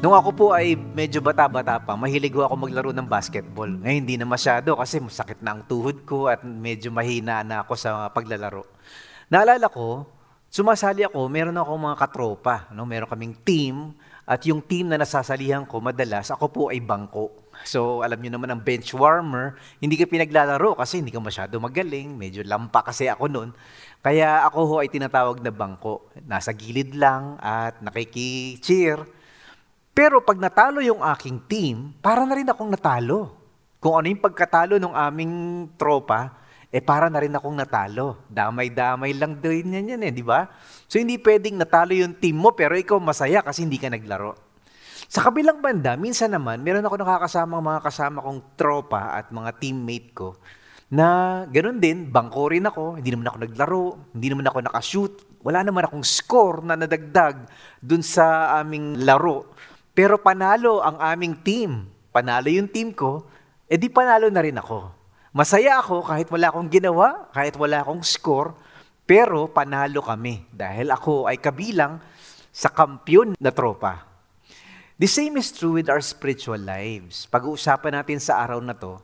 Nung ako po ay medyo bata-bata pa, mahilig ako maglaro ng basketball. Ngayon hindi na masyado kasi masakit na ang tuhod ko at medyo mahina na ako sa paglalaro. Naalala ko, sumasali ako, meron akong mga katropa, no? Meron kaming team at yung team na nasasalihan ko madalas, ako po ay bangko. So alam niyo naman ang bench warmer, hindi ka pinaglalaro kasi hindi ka masyado magaling, medyo lampa kasi ako noon. Kaya ako ho ay tinatawag na bangko, nasa gilid lang at nakiki-cheer. Pero pag natalo yung aking team, para na rin akong natalo. Kung ano yung pagkatalo ng aming tropa, para na rin akong natalo. Damay-damay lang din yan di ba? So hindi pwedeng natalo yung team mo pero ikaw masaya kasi hindi ka naglaro. Sa kabilang banda, minsan naman, meron ako nakakasama mga kasama kong tropa at mga teammate ko na ganun din, bangko rin ako, hindi naman ako naglaro, hindi naman ako nakashoot, wala naman akong score na nadagdag dun sa aming laro. Pero panalo ang aming team, panalo yung team ko, di panalo na rin ako. Masaya ako kahit wala akong ginawa, kahit wala akong score, pero panalo kami dahil ako ay kabilang sa kampiyon na tropa. The same is true with our spiritual lives. Pag-uusapan natin sa araw na to,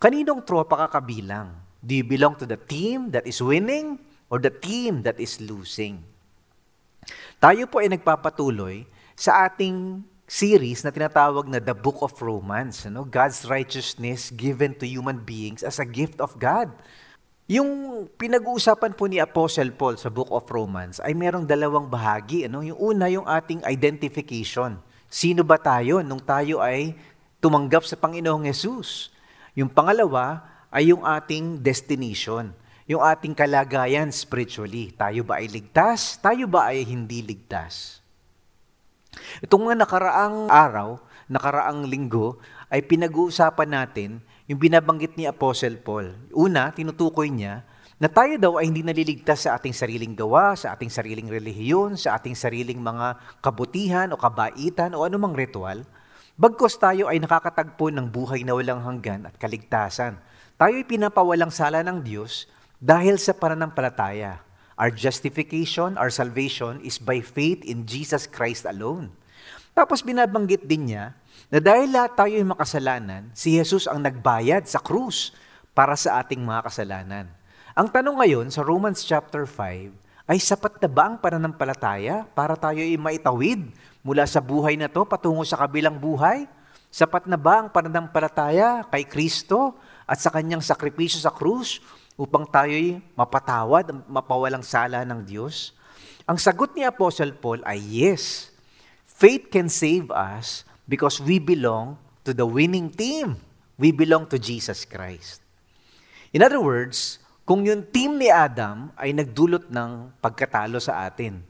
kaninong tropa ka kabilang? Do you belong to the team that is winning or the team that is losing? Tayo po ay nagpapatuloy sa ating series na tinatawag na The Book of Romans, ano? God's righteousness given to human beings as a gift of God. Yung pinag-uusapan po ni Apostle Paul sa Book of Romans ay merong dalawang bahagi, ano? Yung una, yung ating identification. Sino ba tayo nung tayo ay tumanggap sa Panginoong Jesus? Yung pangalawa ay yung ating destination, yung ating kalagayan spiritually. Tayo ba ay ligtas? Tayo ba ay hindi ligtas? Itong mga nakaraang araw, nakaraang linggo, ay pinag-uusapan natin yung binabanggit ni Apostle Paul. Una, tinutukoy niya na tayo daw ay hindi naliligtas sa ating sariling gawa, sa ating sariling relihiyon, sa ating sariling mga kabutihan o kabaitan o anumang ritual. Bagkus tayo ay nakakatagpo ng buhay na walang hanggan at kaligtasan. Tayo ay pinapawalang sala ng Diyos dahil sa pananampalataya. Our justification, our salvation is by faith in Jesus Christ alone. Tapos binabanggit din niya na dahil lahat tayo ay makasalanan, si Jesus ang nagbayad sa krus para sa ating mga kasalanan. Ang tanong ngayon sa Romans chapter 5 ay sapat na ba ang pananampalataya para tayo ay maitawid mula sa buhay na to patungo sa kabilang buhay? Sapat na ba ang pananampalataya kay Kristo at sa kanyang sakripisyo sa krus upang tayo'y mapatawad, mapawalang sala ng Diyos? Ang sagot ni Apostle Paul ay yes. Faith can save us because we belong to the winning team. We belong to Jesus Christ. In other words, kung yung team ni Adam ay nagdulot ng pagkatalo sa atin,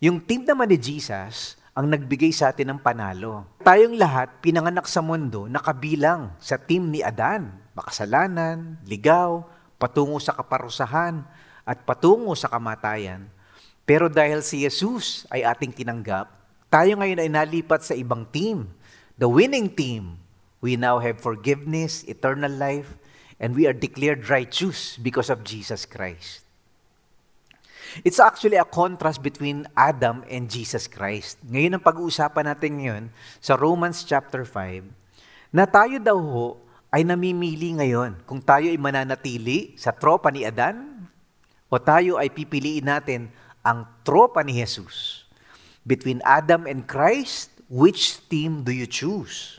yung team naman ni Jesus ang nagbigay sa atin ng panalo. Tayong lahat pinanganak sa mundo na kabilang sa team ni Adan. Makasalanan, ligaw, patungo sa kaparusahan at patungo sa kamatayan. Pero dahil si Jesus ay ating tinanggap, tayo ngayon ay nalipat sa ibang team, the winning team. We now have forgiveness, eternal life, and we are declared righteous because of Jesus Christ. It's actually a contrast between Adam and Jesus Christ. Ngayon ang pag-uusapan natin ngayon sa Romans chapter 5, na tayo daw ho ay namimili ngayon kung tayo ay mananatili sa tropa ni Adan o tayo ay pipiliin natin ang tropa ni Jesus. Between Adam and Christ, which team do you choose?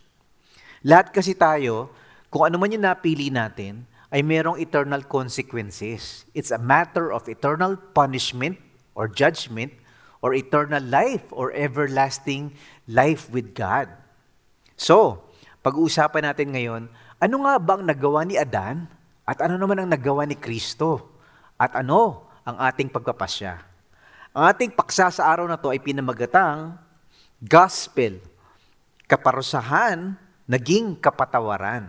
Lahat kasi tayo, kung ano man yung napili natin, ay merong eternal consequences. It's a matter of eternal punishment or judgment or eternal life or everlasting life with God. So, pag-uusapan natin ngayon, ano nga ba ang nagawa ni Adan at ano naman ang nagawa ni Kristo? At ano ang ating pagpapasya? Ang ating paksa sa araw na to ay pinamagatang Gospel, kaparusahan, naging kapatawaran.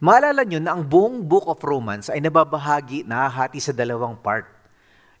Maalala nyo na ang buong Book of Romans ay nababahagi, nahahati sa dalawang part.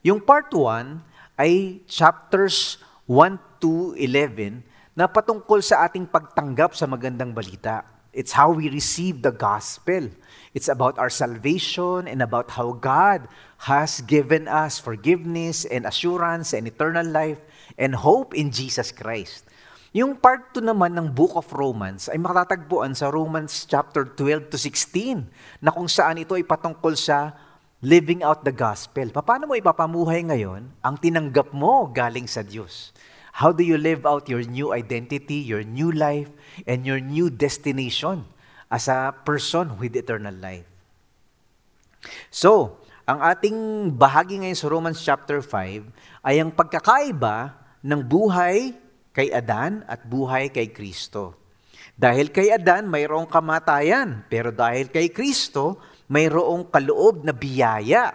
Yung part 1 ay chapters 1 to 11 na patungkol sa ating pagtanggap sa magandang balita. It's how we receive the gospel. It's about our salvation and about how God has given us forgiveness and assurance and eternal life and hope in Jesus Christ. Yung part 2 naman ng Book of Romans ay matatagpuan sa Romans chapter 12 to 16 na kung saan ito ay patungkol sa living out the gospel. Paano mo ipapamuhay ngayon ang tinanggap mo galing sa Diyos? How do you live out your new identity, your new life, and your new destination as a person with eternal life? So, ang ating bahagi ngayon sa Romans chapter 5 ay ang pagkakaiba ng buhay kay Adan at buhay kay Kristo. Dahil kay Adan, mayroong kamatayan. Pero dahil kay Kristo, mayroong kaloob na biyaya.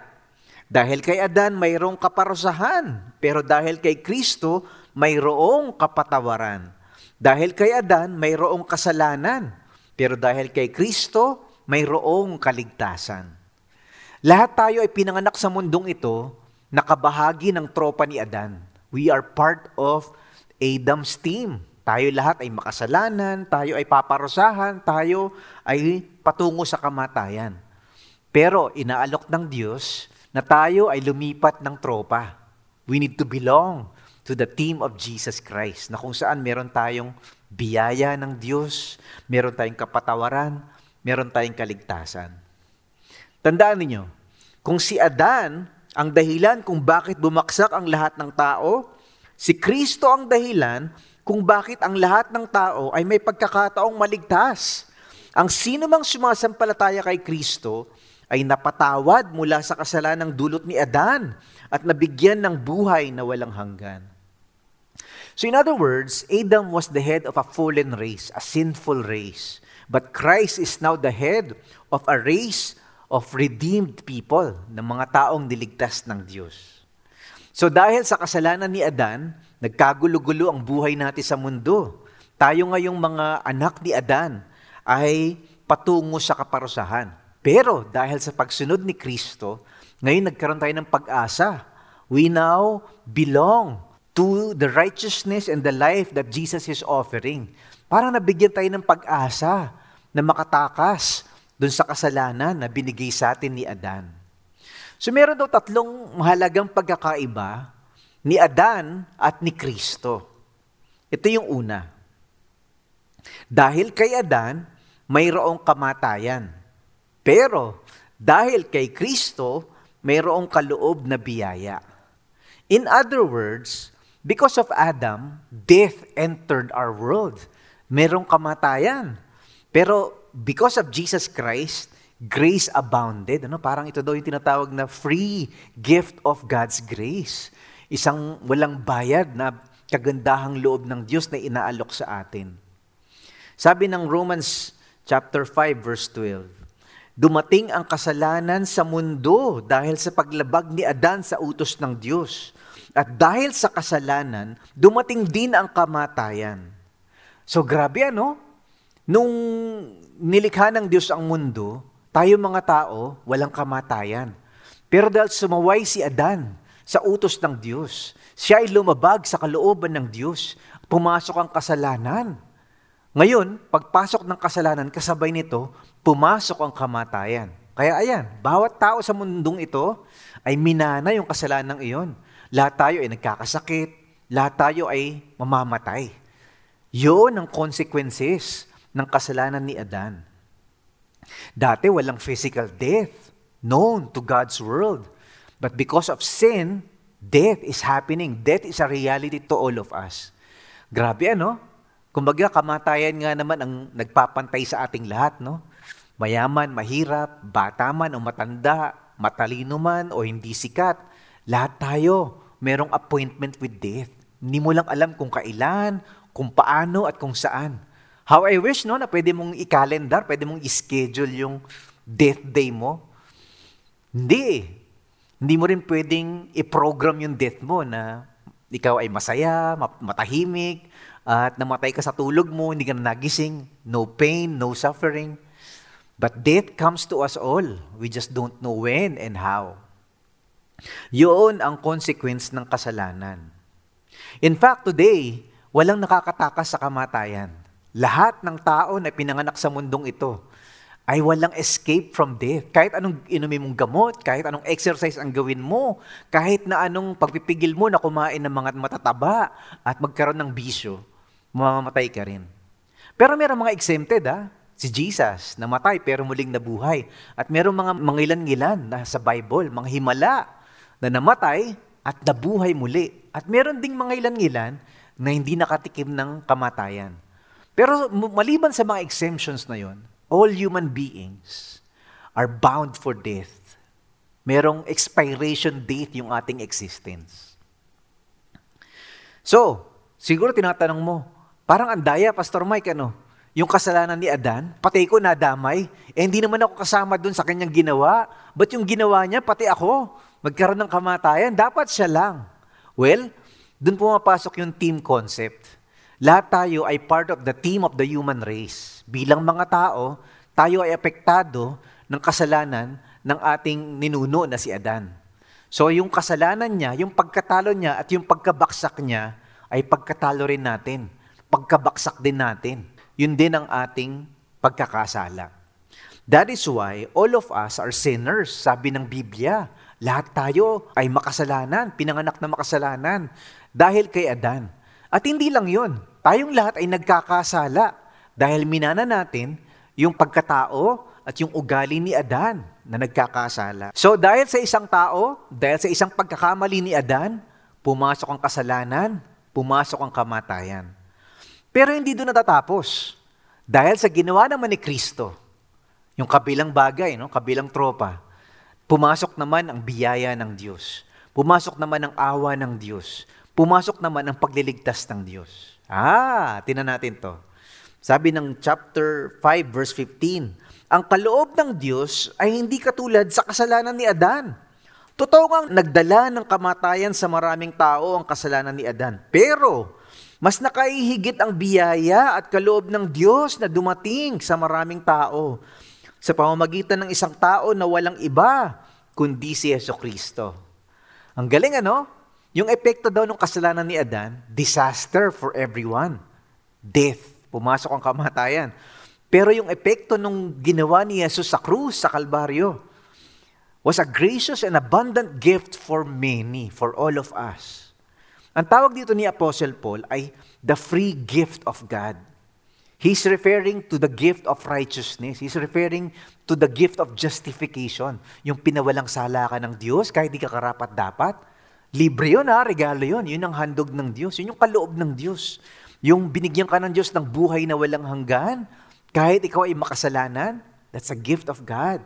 Dahil kay Adan, mayroong kaparusahan. Pero dahil kay Kristo, mayroong kapatawaran. Dahil kay Adan, mayroong kasalanan. Pero dahil kay Kristo, mayroong kaligtasan. Lahat tayo ay pinanganak sa mundong ito, nakabahagi ng tropa ni Adan. We are part of Adam's team. Tayo lahat ay makasalanan, tayo ay paparusahan, tayo ay patungo sa kamatayan. Pero inaalok ng Diyos na tayo ay lumipat ng tropa. We need to belong to the team of Jesus Christ, na kung saan meron tayong biyaya ng Diyos, meron tayong kapatawaran, meron tayong kaligtasan. Tandaan ninyo, kung si Adan ang dahilan kung bakit bumagsak ang lahat ng tao, si Kristo ang dahilan kung bakit ang lahat ng tao ay may pagkakataong maligtas. Ang sino mang sumasampalataya kay Kristo ay napatawad mula sa kasalanang dulot ni Adan at nabigyan ng buhay na walang hanggan. So in other words, Adam was the head of a fallen race, a sinful race. But Christ is now the head of a race of redeemed people, ng mga taong niligtas ng Diyos. So dahil sa kasalanan ni Adan, nagkagulo-gulo ang buhay natin sa mundo. Tayo ngayong mga anak ni Adan ay patungo sa kaparusahan. Pero dahil sa pagsunod ni Kristo, ngayon nagkaroon tayo ng pag-asa. We now belong to the righteousness and the life that Jesus is offering. Parang nabigyan tayo ng pag-asa na makatakas dun sa kasalanan na binigay sa atin ni Adan. So meron daw tatlong mahalagang pagkakaiba ni Adan at ni Kristo. Ito yung una. Dahil kay Adan, mayroong kamatayan. Pero dahil kay Kristo, mayroong kaloob na biyaya. In other words, because of Adam, death entered our world. Merong kamatayan. Pero because of Jesus Christ, grace abounded. Ano? Parang ito daw yung tinatawag na free gift of God's grace. Isang walang bayad na kagandahang loob ng Diyos na inaalok sa atin. Sabi ng Romans chapter 5 verse 12, dumating ang kasalanan sa mundo dahil sa paglabag ni Adan sa utos ng Diyos. At dahil sa kasalanan, dumating din ang kamatayan. So grabe ano? Nung nilikha ng Diyos ang mundo, tayo mga tao, walang kamatayan. Pero dahil sumaway si Adan sa utos ng Diyos, siya ay lumabag sa kalooban ng Diyos, pumasok ang kasalanan. Ngayon, pagpasok ng kasalanan, kasabay nito, pumasok ang kamatayan. Kaya ayan, bawat tao sa mundong ito ay minana yung kasalanan iyon. Lahat tayo ay nagkakasakit, lahat tayo ay mamamatay. Yun ang consequences ng kasalanan ni Adan. Dati walang physical death known to God's world. But because of sin, death is happening. Death is a reality to all of us. Grabe ano? Kumbaga kamatayan nga naman ang nagpapantay sa ating lahat, no? Mayaman, mahirap, bata man o matanda, matalino man o hindi sikat, lahat tayo merong appointment with death. Hindi mo lang alam kung kailan, kung paano at kung saan. How I wish, no, na pwede mong i-calendar, pwede mong i-schedule yung death day mo. Hindi. Hindi mo rin pwedeng i-program yung death mo na ikaw ay masaya, matahimik, at namatay ka sa tulog mo, hindi ka na nagising. No pain, no suffering. But death comes to us all. We just don't know when and how. Yun ang consequence ng kasalanan. In fact, today, walang nakakatakas sa kamatayan. Lahat ng tao na pinanganak sa mundong ito ay walang escape from death. Kahit anong inumin mong gamot, kahit anong exercise ang gawin mo, kahit na anong pagpipigil mo na kumain ng mga matataba at magkaroon ng bisyo, mamamatay ka rin. Pero mayroong mga exempted, Si Jesus, namatay pero muling nabuhay. At mayroong mga mangilan-ngilan na sa Bible, mga himala na namatay at nabuhay muli. At meron ding mga mangilan-ngilan na hindi nakatikim ng kamatayan. Pero maliban sa mga exemptions na yon, all human beings are bound for death. Merong expiration date yung ating existence. So, siguro tinatanong mo, parang andaya, Pastor Mike, yung kasalanan ni Adan, pati ko nadamay, hindi naman ako kasama dun sa kanyang ginawa, but yung ginawa niya, pati ako, magkaroon ng kamatayan, dapat siya lang. Well, dun pumapasok yung team concept. Lahat tayo ay part of the team of the human race. Bilang mga tao, tayo ay apektado ng kasalanan ng ating ninuno na si Adan. So yung kasalanan niya, yung pagkatalo niya at yung pagkabaksak niya ay pagkatalo rin natin. Pagkabaksak din natin. Yun din ang ating pagkakasala. That is why all of us are sinners, sabi ng Biblia. Lahat tayo ay makasalanan, pinanganak na makasalanan dahil kay Adan. At hindi lang yun, tayong lahat ay nagkakasala dahil minana natin yung pagkatao at yung ugali ni Adan na nagkakasala. So dahil sa isang tao, dahil sa isang pagkakamali ni Adan, pumasok ang kasalanan, pumasok ang kamatayan. Pero hindi doon natatapos. Dahil sa ginawa naman ni Kristo, yung kabilang bagay, kabilang tropa, pumasok naman ang biyaya ng Diyos. Pumasok naman ang awa ng Diyos. Pumasok naman ang pagliligtas ng Diyos. Tingnan natin to. Sabi ng chapter 5, verse 15, ang kaloob ng Diyos ay hindi katulad sa kasalanan ni Adan. Totoo ngang nagdala ng kamatayan sa maraming tao ang kasalanan ni Adan. Pero mas nakaihigit ang biyaya at kaloob ng Diyos na dumating sa maraming tao sa pamamagitan ng isang tao na walang iba kundi si Jesucristo. Ang galing Yung epekto daw ng kasalanan ni Adan, disaster for everyone. Death, pumasok ang kamatayan. Pero yung epekto ng ginawa ni Jesus sa krus, sa Kalbaryo, was a gracious and abundant gift for many, for all of us. Ang tawag dito ni Apostle Paul ay the free gift of God. He's referring to the gift of righteousness. He's referring to the gift of justification. Yung pinawalang sala ka ng Diyos, kahit di ka karapat-dapat. Libre yun, regalo yun. Yun ang handog ng Diyos. Yun yung kaloob ng Diyos. Yung binigyan ka ng Diyos ng buhay na walang hanggan, kahit ikaw ay makasalanan, that's a gift of God.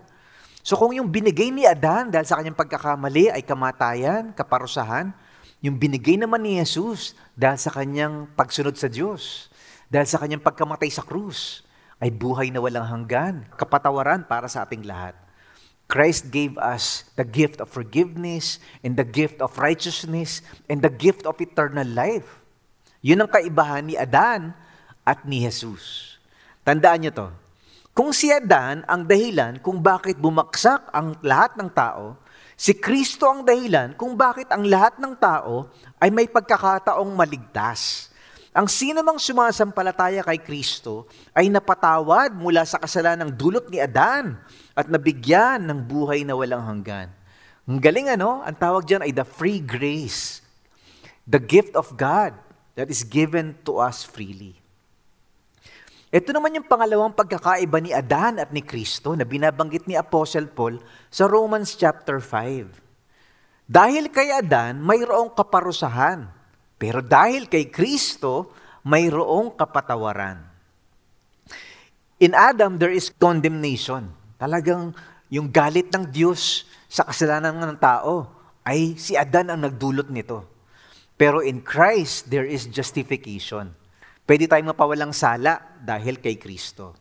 So kung yung binigay ni Adan dahil sa kanyang pagkakamali ay kamatayan, kaparusahan, yung binigay naman ni Jesus dahil sa kanyang pagsunod sa Diyos, dahil sa kanyang pagkamatay sa krus, ay buhay na walang hanggan, kapatawaran para sa ating lahat. Christ gave us the gift of forgiveness and the gift of righteousness and the gift of eternal life. Yun ang kaibahan ni Adan at ni Jesus. Tandaan niyo to. Kung si Adan ang dahilan kung bakit bumagsak ang lahat ng tao, si Kristo ang dahilan kung bakit ang lahat ng tao ay may pagkakataong maligtas. Ang sinumang sumasampalataya kay Kristo ay napatawad mula sa kasalanang dulot ni Adan at nabigyan ng buhay na walang hanggan. Ang galing ang tawag dyan ay the free grace, the gift of God that is given to us freely. Ito naman yung pangalawang pagkakaiba ni Adan at ni Kristo na binabanggit ni Apostle Paul sa Romans chapter 5. Dahil kay Adan, mayroong kaparusahan. Pero dahil kay Kristo, mayroong kapatawaran. In Adam, there is condemnation. Talagang yung galit ng Diyos sa kasalanan ng tao ay si Adan ang nagdulot nito. Pero in Christ, there is justification. Pwede tayong mapawalang sala dahil kay Kristo.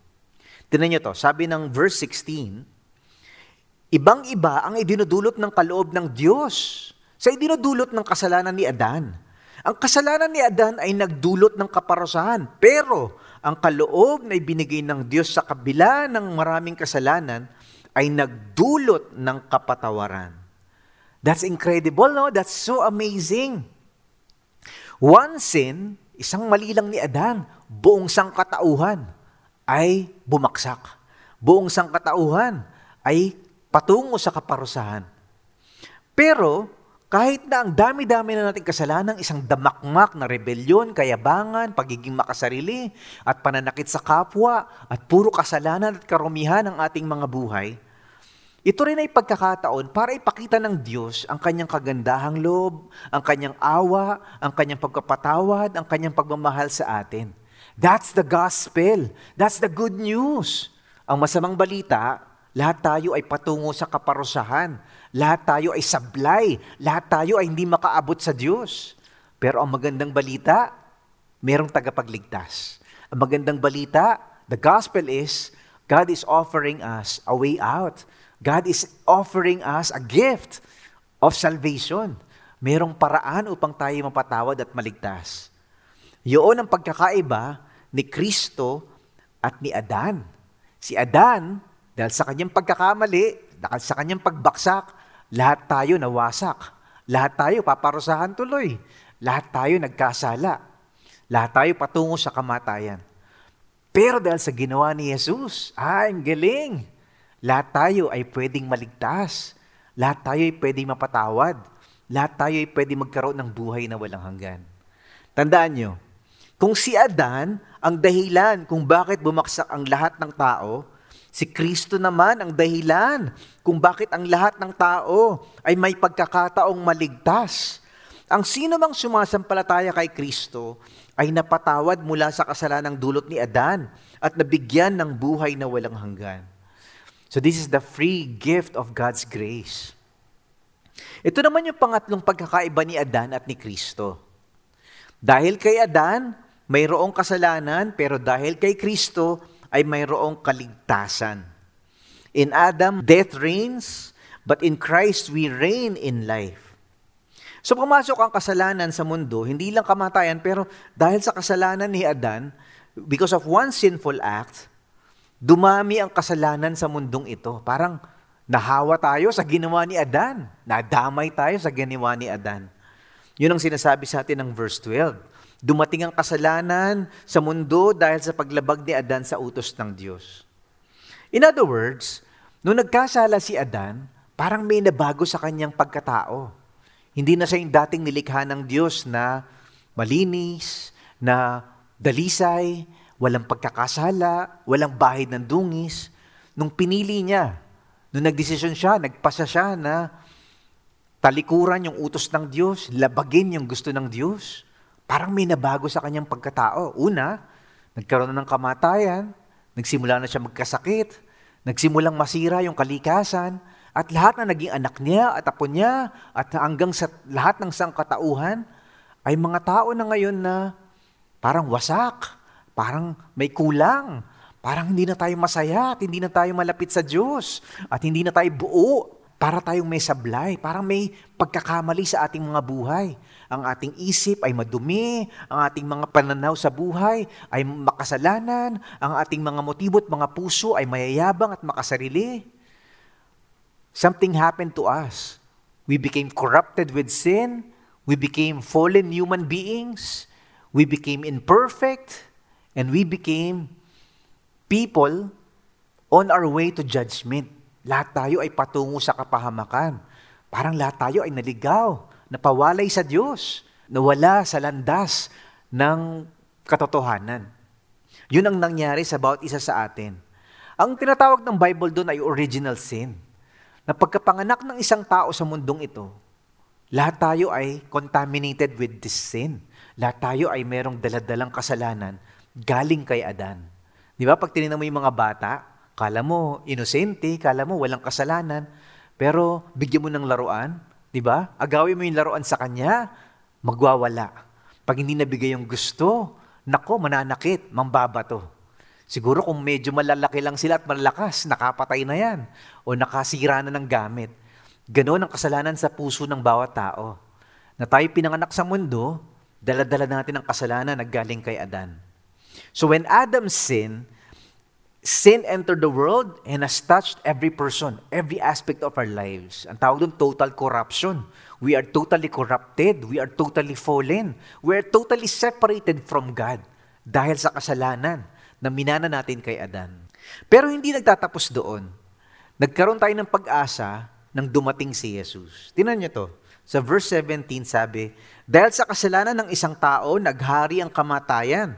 Tingnan niyo to, sabi ng verse 16, ibang-iba ang idinudulot ng kaloob ng Diyos sa idinudulot ng kasalanan ni Adan. Ang kasalanan ni Adan ay nagdulot ng kaparusahan, pero ang kaloob na ibinigay ng Diyos sa kabila ng maraming kasalanan ay nagdulot ng kapatawaran. That's incredible, That's so amazing. One sin, isang mali lang ni Adan, buong sangkatauhan ay bumagsak. Buong sangkatauhan ay patungo sa kaparusahan. Pero Kahit na ang dami-dami na nating kasalanan, isang damakmak na rebelyon, kayabangan, pagiging makasarili, at pananakit sa kapwa, at puro kasalanan at karumihan ng ating mga buhay, ito rin ay pagkakataon para ipakita ng Diyos ang kanyang kagandahang loob, ang kanyang awa, ang kanyang pagpapatawad, ang kanyang pagmamahal sa atin. That's the gospel. That's the good news. Ang masamang balita, lahat tayo ay patungo sa kaparusahan. Lahat tayo ay sablay. Lahat tayo ay hindi makaabot sa Diyos. Pero ang magandang balita, merong tagapagligtas. Ang magandang balita, the gospel is, God is offering us a way out. God is offering us a gift of salvation. Merong paraan upang tayo mapatawad at maligtas. Yun ang pagkakaiba ni Kristo at ni Adan. Si Adan, dahil sa kanyang pagkakamali, dahil sa kanyang pagbaksak, lahat tayo nawasak. Lahat tayo paparusahan tuloy. Lahat tayo nagkasala. Lahat tayo patungo sa kamatayan. Pero dahil sa ginawa ni Jesus, ang galing! Lahat tayo ay pwedeng maligtas. Lahat tayo ay pwedeng mapatawad. Lahat tayo ay pwedeng magkaroon ng buhay na walang hanggan. Tandaan nyo, kung si Adan ang dahilan kung bakit bumagsak ang lahat ng tao, si Kristo naman ang dahilan kung bakit ang lahat ng tao ay may pagkakataong maligtas. Ang sino mang sumasampalataya kay Kristo ay napatawad mula sa kasalanang dulot ni Adan at nabigyan ng buhay na walang hanggan. So this is the free gift of God's grace. Ito naman yung pangatlong pagkakaiba ni Adan at ni Kristo. Dahil kay Adan, mayroong kasalanan, pero dahil kay Kristo, ay mayroong kaligtasan. In Adam, death reigns, but in Christ, we reign in life. So pumasok ang kasalanan sa mundo, hindi lang kamatayan, pero dahil sa kasalanan ni Adan, because of one sinful act, dumami ang kasalanan sa mundong ito. Parang nahawa tayo sa ginawa ni Adan. Nadamay tayo sa ginawa ni Adan. Yun ang sinasabi sa atin ng verse 12. Dumating ang kasalanan sa mundo dahil sa paglabag ni Adan sa utos ng Diyos. In other words, nung nagkasala si Adan, parang may nabago sa kanyang pagkatao. Hindi na siya yung dating nilikha ng Diyos na malinis, na dalisay, walang pagkakasala, walang bahid ng dungis. Nung pinili niya, nung nagdesisyon siya, nagpasa siya na talikuran yung utos ng Diyos, labagin yung gusto ng Diyos. Parang may nabago sa kanyang pagkatao. Una, nagkaroon na ng kamatayan, nagsimula na siya magkasakit, nagsimulang masira yung kalikasan, at lahat na naging anak niya at apo niya, at hanggang sa lahat ng sangkatauhan, ay mga tao na ngayon na parang wasak, parang may kulang, parang hindi na tayo masaya, at hindi na tayo malapit sa Diyos, at hindi na tayo buo. Para tayong may sablay, parang may pagkakamali sa ating mga buhay. Ang ating isip ay madumi, ang ating mga pananaw sa buhay ay makasalanan, ang ating mga motibo't mga puso ay mayayabang at makasarili. Something happened to us. We became corrupted with sin, we became fallen human beings, we became imperfect, and we became people on our way to judgment. Lahat tayo ay patungo sa kapahamakan. Parang lahat tayo ay naligaw, napawalay sa Diyos, nawala sa landas ng katotohanan. Yun ang nangyari sa bawat isa sa atin. Ang tinatawag ng Bible doon ay original sin. Na pagkapanganak ng isang tao sa mundong ito, lahat tayo ay contaminated with this sin. Lahat tayo ay merong daladalang kasalanan galing kay Adan. Di ba? Pag tinignan mo yung mga bata, kala mo inosente, kala mo walang kasalanan, pero bigyan mo ng laruan, di ba? Agawin mo yung laruan sa kanya, magwawala. Pag hindi nabigay yung gusto, nako, mananakit, mambabato. Siguro kung medyo malalaki lang sila at malakas, nakapatay na yan o nakasira na ng gamit. Ganoon ang kasalanan sa puso ng bawat tao. Na tayo pinanganak sa mundo, daladala natin ang kasalanan na galing kay Adan. So when Adam sinned, sin entered the world and has touched every person, every aspect of our lives. Ang tawag doon, total corruption. We are totally corrupted. We are totally fallen. We are totally separated from God dahil sa kasalanan na minana natin kay Adan. Pero hindi nagtatapos doon. Nagkaroon tayo ng pag-asa nang dumating si Jesus. Tingnan niyo to. Sa verse 17 sabi, dahil sa kasalanan ng isang tao, naghari ang kamatayan.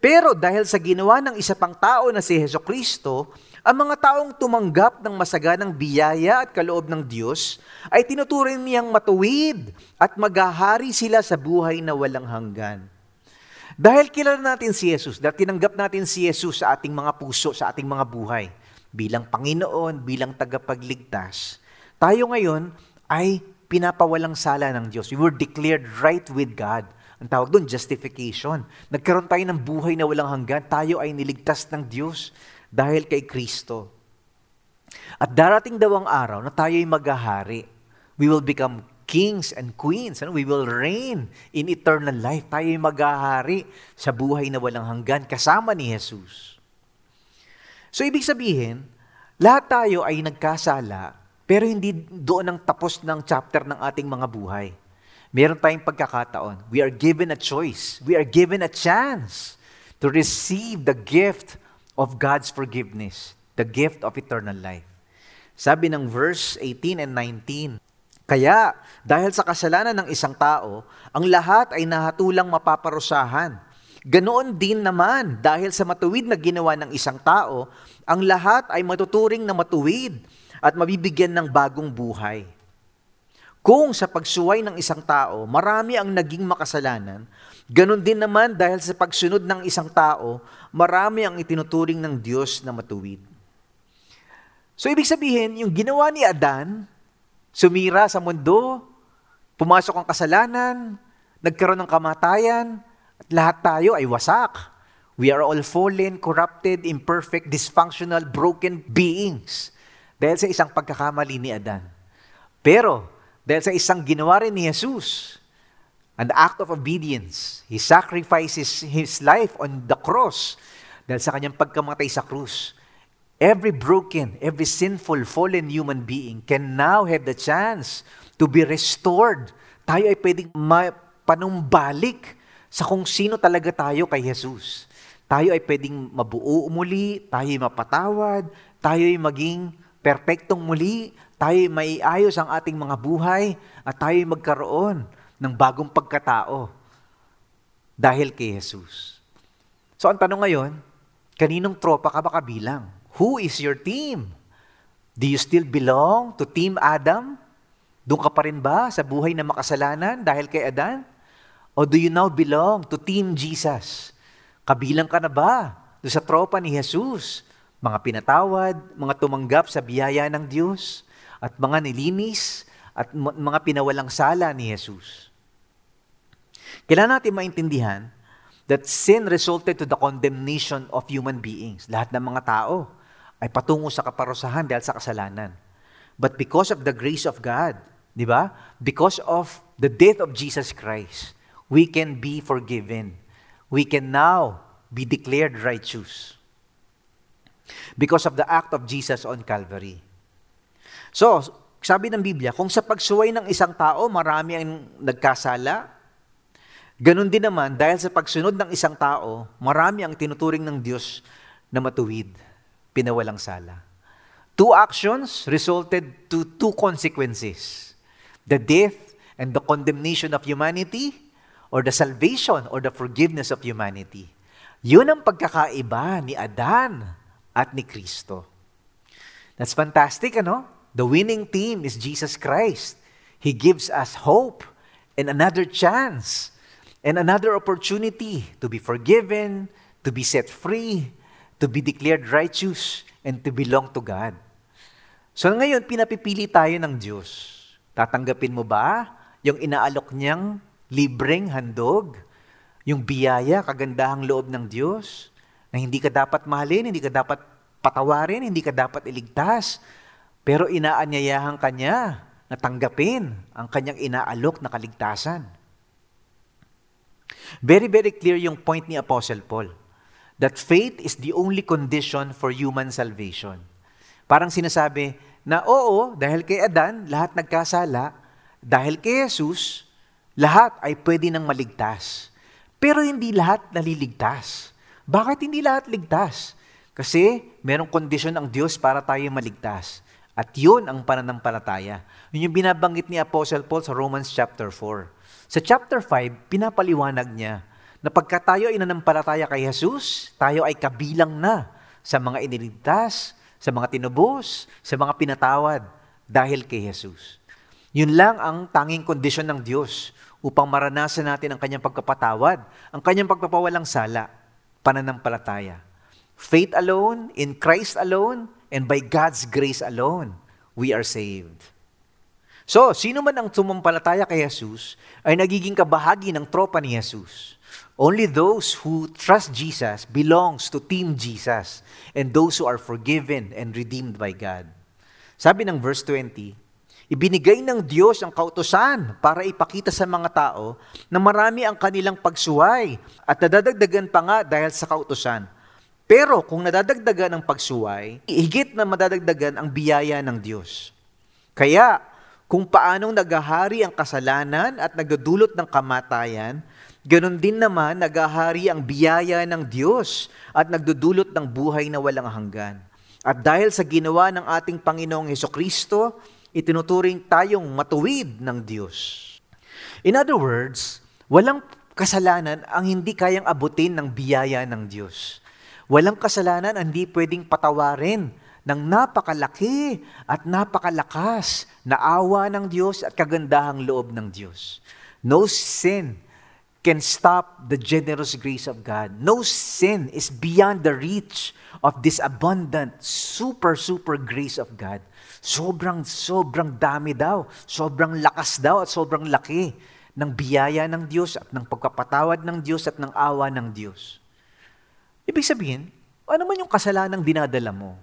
Pero dahil sa ginawa ng isa pang tao na si Jesucristo, ang mga taong tumanggap ng masaganang biyaya at kaloob ng Diyos ay tinuturing niyang matuwid at maghahari sila sa buhay na walang hanggan. Dahil kilala natin si Jesus, dahil tinanggap natin si Jesus sa ating mga puso, sa ating mga buhay, bilang Panginoon, bilang tagapagligtas, tayo ngayon ay pinapawalang sala ng Diyos. We were declared right with God. Ang tawag doon, justification. Nagkaroon tayo ng buhay na walang hanggan. Tayo ay niligtas ng Diyos dahil kay Kristo. At darating daw ang araw na tayo ay maghahari. We will become kings and queens. And we will reign in eternal life. Tayo ay maghahari sa buhay na walang hanggan kasama ni Jesus. So, ibig sabihin, lahat tayo ay nagkasala, pero hindi doon ang tapos ng chapter ng ating mga buhay. Meron tayong pagkakataon. We are given a choice. We are given a chance to receive the gift of God's forgiveness, the gift of eternal life. Sabi ng verse 18 and 19, kaya dahil sa kasalanan ng isang tao, ang lahat ay nahatulang mapaparusahan. Ganoon din naman, dahil sa matuwid na ginawa ng isang tao, ang lahat ay matuturing na matuwid at mabibigyan ng bagong buhay. Kung sa pagsuway ng isang tao, marami ang naging makasalanan, ganun din naman dahil sa pagsunod ng isang tao, marami ang itinuturing ng Diyos na matuwid. So, ibig sabihin, yung ginawa ni Adan, sumira sa mundo, pumasok ang kasalanan, nagkaroon ng kamatayan, at lahat tayo ay wasak. We are all fallen, corrupted, imperfect, dysfunctional, broken beings dahil sa isang pagkakamali ni Adan. Pero, dahil sa isang ginawa rin ni Jesus, an act of obedience, He sacrifices His life on the cross dahil sa kanyang pagkamatay sa krus. Every broken, every sinful, fallen human being can now have the chance to be restored. Tayo ay pwedeng mapanumbalik sa kung sino talaga tayo kay Jesus. Tayo ay pwedeng mabuo muli, tayo ay mapatawad, tayo ay maging perfectong muli, tayo maiayos ang ating mga buhay at tayo magkaroon ng bagong pagkatao dahil kay Jesus. So ang tanong ngayon, kaninong tropa ka ba kabilang? Who is your team? Do you still belong to Team Adam? Doon ka pa rin ba sa buhay na makasalanan dahil kay Adan? Or do you now belong to Team Jesus? Kabilang ka na ba doon sa tropa ni Jesus? Mga pinatawad, mga tumanggap sa biyaya ng Diyos, at mga nilinis, at mga pinawalang sala ni Jesus. Kailangan natin maintindihan that sin resulted to the condemnation of human beings. Lahat ng mga tao ay patungo sa kaparusahan dahil sa kasalanan. But because of the grace of God, di ba? Because of the death of Jesus Christ, we can be forgiven. We can now be declared righteous because of the act of Jesus on Calvary. So, sabi ng Biblia, kung sa pagsuway ng isang tao, marami ang nagkasala, ganun din naman, dahil sa pagsunod ng isang tao, marami ang tinuturing ng Diyos na matuwid, pinawalang sala. Two actions resulted to two consequences, the death and the condemnation of humanity, or the salvation or the forgiveness of humanity. Yun ang pagkakaiba ni Adan at ni Kristo. That's fantastic, ano? The winning team is Jesus Christ. He gives us hope and another chance and another opportunity to be forgiven, to be set free, to be declared righteous, and to belong to God. So ngayon, pinapipili tayo ng Diyos. Tatanggapin mo ba yung inaalok niyang libreng handog? Yung biyaya, kagandahang loob ng Diyos? Na hindi ka dapat mahalin, hindi ka dapat patawarin, hindi ka dapat iligtas. Pero inaanyayahan ka niya na tanggapin ang kanyang inaalok na kaligtasan. Very, very clear yung point ni Apostle Paul that faith is the only condition for human salvation. Parang sinasabi na oo, dahil kay Adan, lahat nagkasala. Dahil kay Jesus, lahat ay pwede nang maligtas. Pero hindi lahat naliligtas. Bakit hindi lahat ligtas? Kasi merong kondisyon ng Diyos para tayo maligtas. At yun ang pananampalataya. Yun yung binabanggit ni Apostle Paul sa Romans chapter 4. Sa chapter 5, pinapaliwanag niya na pagka tayo ay nanampalataya kay Jesus, tayo ay kabilang na sa mga iniligtas, sa mga tinubos, sa mga pinatawad dahil kay Jesus. Yun lang ang tanging kondisyon ng Diyos upang maranasan natin ang kanyang pagkapatawad, ang kanyang pagpapawalang sala, pananampalataya. Faith alone, in Christ alone, and by God's grace alone, we are saved. So, sino man ang sumampalataya kay Jesus ay nagiging kabahagi ng tropa ni Jesus. Only those who trust Jesus belongs to Team Jesus and those who are forgiven and redeemed by God. Sabi ng verse 20, ibinigay ng Diyos ang kautusan para ipakita sa mga tao na marami ang kanilang pagsuway at nadadagdagan pa nga dahil sa kautusan. Pero kung nadadagdagan ang pagsuway, higit na madadagdagan ang biyaya ng Diyos. Kaya, kung paanong naghahari ang kasalanan at nagdudulot ng kamatayan, ganun din naman naghahari ang biyaya ng Diyos at nagdudulot ng buhay na walang hanggan. At dahil sa ginawa ng ating Panginoong Hesukristo, itinuturing tayong matuwid ng Diyos. In other words, walang kasalanan ang hindi kayang abutin ng biyaya ng Diyos. Walang kasalanan ang hindi pwedeng patawarin ng napakalaki at napakalakas na awa ng Diyos at kagandahang loob ng Diyos. No sin can stop the generous grace of God. No sin is beyond the reach of this abundant, super grace of God. Sobrang dami daw, sobrang lakas daw at sobrang laki ng biyaya ng Diyos at ng pagkapatawad ng Diyos at ng awa ng Diyos. Ibig sabihin, ano man yung kasalanang dinadala mo?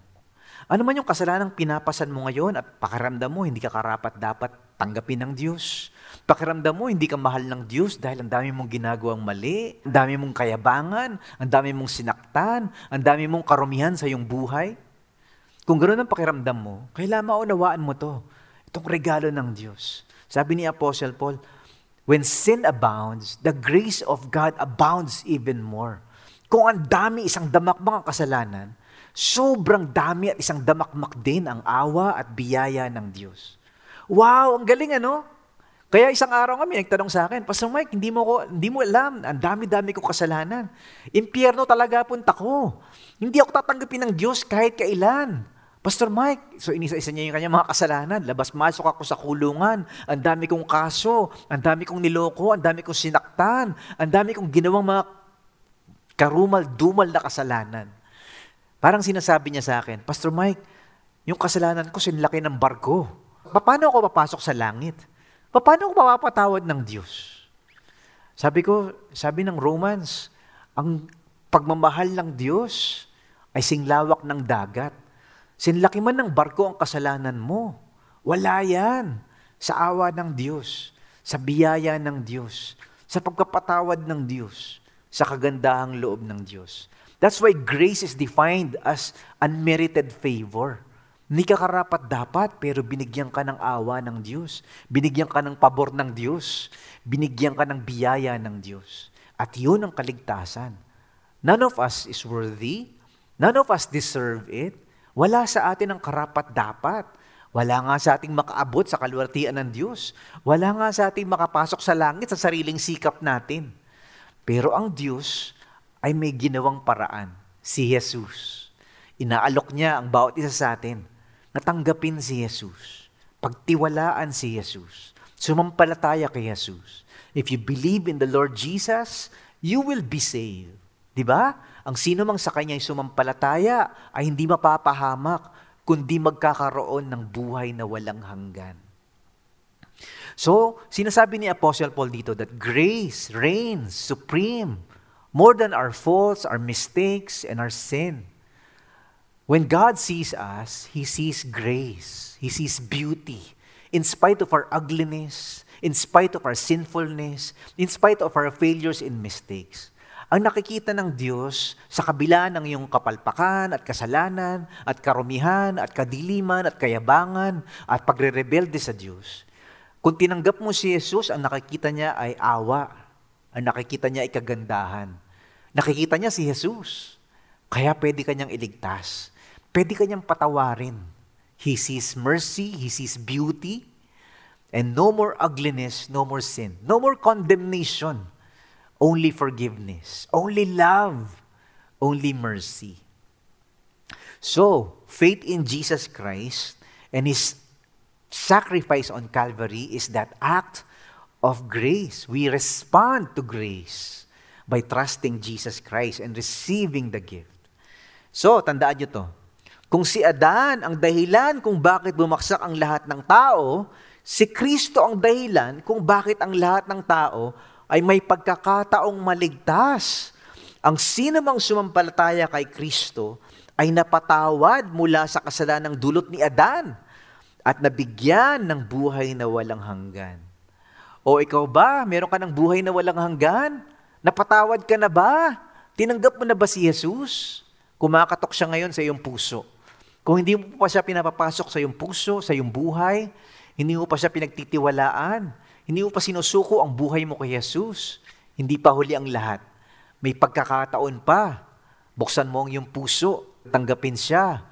Ano man yung kasalanang pinapasan mo ngayon at pakiramdam mo, hindi ka karapat-dapat tanggapin ng Diyos. Pakiramdam mo, hindi ka mahal ng Diyos dahil ang dami mong ginagawang mali, ang dami mong kayabangan, ang dami mong sinaktan, ang dami mong karumihan sa iyong buhay. Kung gano'n ang pakiramdam mo, kailangan maunawaan mo to, itong regalo ng Diyos. Sabi ni Apostle Paul, when sin abounds, the grace of God abounds even more. Kung ang dami isang damakbang ang kasalanan, sobrang dami at isang damakmak din ang awa at biyaya ng Diyos. Wow, ang galing ano? Kaya isang araw kami nagtanong sa akin, Pastor Mike, hindi mo alam, ang dami-dami kong kasalanan. Impyerno talaga punta ko. Hindi ako tatanggapin ng Diyos kahit kailan. Pastor Mike, so inisa-isa niya yung kanyang mga kasalanan. Labas-masok ako sa kulungan. Ang dami kong kaso, ang dami kong niloko, ang dami kong sinaktan, ang dami kong ginawang mga karumal-dumal na kasalanan. Parang sinasabi niya sa akin, Pastor Mike, yung kasalanan ko sinlaki ng barko. Paano ako papasok sa langit? Paano ako mapapatawad ng Diyos? Sabi ng Romans, ang pagmamahal ng Diyos ay singlawak ng dagat. Sinlaki man ng barko ang kasalanan mo. Wala yan sa awa ng Diyos, sa biyaya ng Diyos, sa pagkapatawad ng Diyos, sa kagandahang loob ng Diyos. That's why grace is defined as unmerited favor. Hindi ka karapat-dapat, pero binigyan ka ng awa ng Diyos. Binigyan ka ng pabor ng Diyos. Binigyan ka ng biyaya ng Diyos. At yun ang kaligtasan. None of us is worthy. None of us deserve it. Wala sa atin ang karapat-dapat. Wala nga sa ating makaabot sa kaluwalhatian ng Diyos. Wala nga sa ating makapasok sa langit sa sariling sikap natin. Pero ang Diyos ay may ginawang paraan, si Jesus. Inaalok niya ang bawat isa sa atin. Natanggapin si Jesus. Pagtiwalaan si Jesus. Sumampalataya kay Jesus. If you believe in the Lord Jesus, you will be saved. Diba? Ang sino mang sa kanya ay sumampalataya ay hindi mapapahamak, kundi magkakaroon ng buhay na walang hanggan. So, sinasabi ni Apostle Paul dito that grace reigns supreme more than our faults, our mistakes, and our sin. When God sees us, He sees grace. He sees beauty. In spite of our ugliness, in spite of our sinfulness, in spite of our failures and mistakes. Ang nakikita ng Diyos sa kabila ng iyong kapalpakan at kasalanan at karumihan at kadiliman at kayabangan at pagre-rebelde sa Diyos. Kung tinanggap mo si Jesus, ang nakikita niya ay awa. Ang nakikita niya ay kagandahan. Nakikita niya si Jesus. Kaya pwede ka niyang iligtas. Pwede ka niyang patawarin. He sees mercy, he sees beauty, and no more ugliness, no more sin, no more condemnation, only forgiveness, only love, only mercy. So, faith in Jesus Christ and His sacrifice on Calvary is that act of grace. We respond to grace by trusting Jesus Christ and receiving the gift. So, tandaan nyo to. Kung si Adan ang dahilan kung bakit bumagsak ang lahat ng tao, si Kristo ang dahilan kung bakit ang lahat ng tao ay may pagkakataong maligtas. Ang sino mang sumampalataya kay Kristo ay napatawad mula sa kasalanang dulot ni Adan at nabigyan ng buhay na walang hanggan. O ikaw ba, meron ka ng buhay na walang hanggan? Napatawad ka na ba? Tinanggap mo na ba si Jesus? Kumakatok siya ngayon sa iyong puso. Kung hindi mo pa siya pinapapasok sa iyong puso, sa iyong buhay, hindi mo pa siya pinagtitiwalaan, hindi mo pa sinusuko ang buhay mo kay Jesus, hindi pa huli ang lahat. May pagkakataon pa. Buksan mo ang iyong puso, tanggapin siya,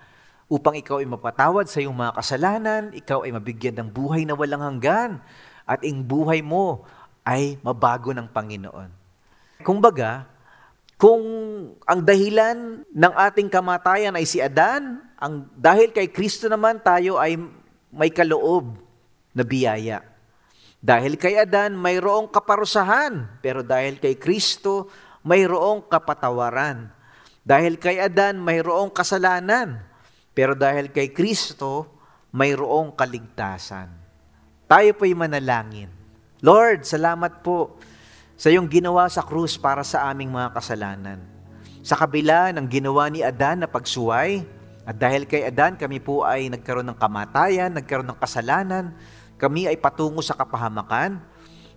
upang ikaw ay mapatawad sa iyong mga kasalanan, ikaw ay mabigyan ng buhay na walang hanggan, at ang buhay mo ay mabago ng Panginoon. Kumbaga, kung ang dahilan ng ating kamatayan ay si Adan, dahil kay Kristo naman tayo ay may kaloob na biyaya. Dahil kay Adan, mayroong kaparusahan, pero dahil kay Kristo, mayroong kapatawaran. Dahil kay Adan, mayroong kasalanan, pero dahil kay Kristo, mayroong kaligtasan. Tayo po'y manalangin. Lord, salamat po sa iyong ginawa sa krus para sa aming mga kasalanan. Sa kabila ng ginawa ni Adan na pagsuway, at dahil kay Adan, kami po ay nagkaroon ng kamatayan, nagkaroon ng kasalanan, kami ay patungo sa kapahamakan.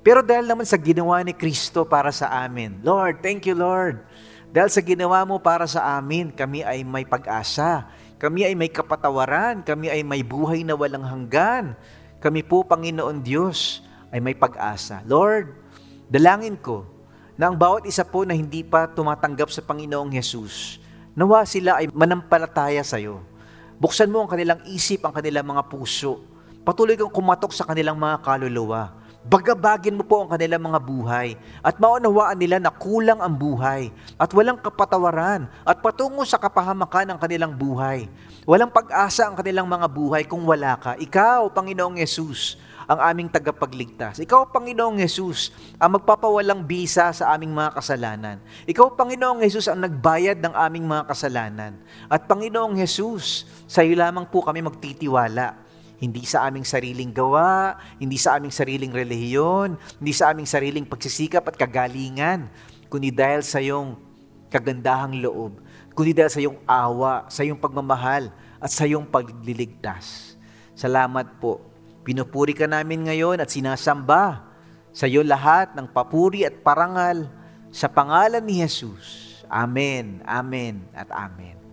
Pero dahil naman sa ginawa ni Kristo para sa amin, Lord, thank you Lord. Dahil sa ginawa mo para sa amin, kami ay may pag-asa, kami ay may kapatawaran, kami ay may buhay na walang hanggan. Kami po, Panginoon Diyos, ay may pag-asa. Lord, dalangin ko na ang bawat isa po na hindi pa tumatanggap sa Panginoong Yesus, nawa sila ay manampalataya sa iyo. Buksan mo ang kanilang isip, ang kanilang mga puso. Patuloy kang kumatok sa kanilang mga kaluluwa. Bagabagin mo po ang kanilang mga buhay at maunawaan nila na kulang ang buhay at walang kapatawaran at patungo sa kapahamakan ang kanilang buhay. Walang pag-asa ang kanilang mga buhay kung wala ka. Ikaw, Panginoong Yesus, ang aming tagapagligtas. Ikaw, Panginoong Yesus, ang magpapawalang bisa sa aming mga kasalanan. Ikaw, Panginoong Yesus, ang nagbayad ng aming mga kasalanan. At Panginoong Yesus, sa iyo lamang po kami magtitiwala. Hindi sa aming sariling gawa, hindi sa aming sariling relihiyon, hindi sa aming sariling pagsisikap at kagalingan, kundi dahil sa iyong kagandahang loob, kundi dahil sa iyong awa, sa iyong pagmamahal, at sa iyong pagliligtas. Salamat po. Pinupuri ka namin ngayon at sinasamba sa iyo lahat ng papuri at parangal sa pangalan ni Jesus. Amen, amen, at amen.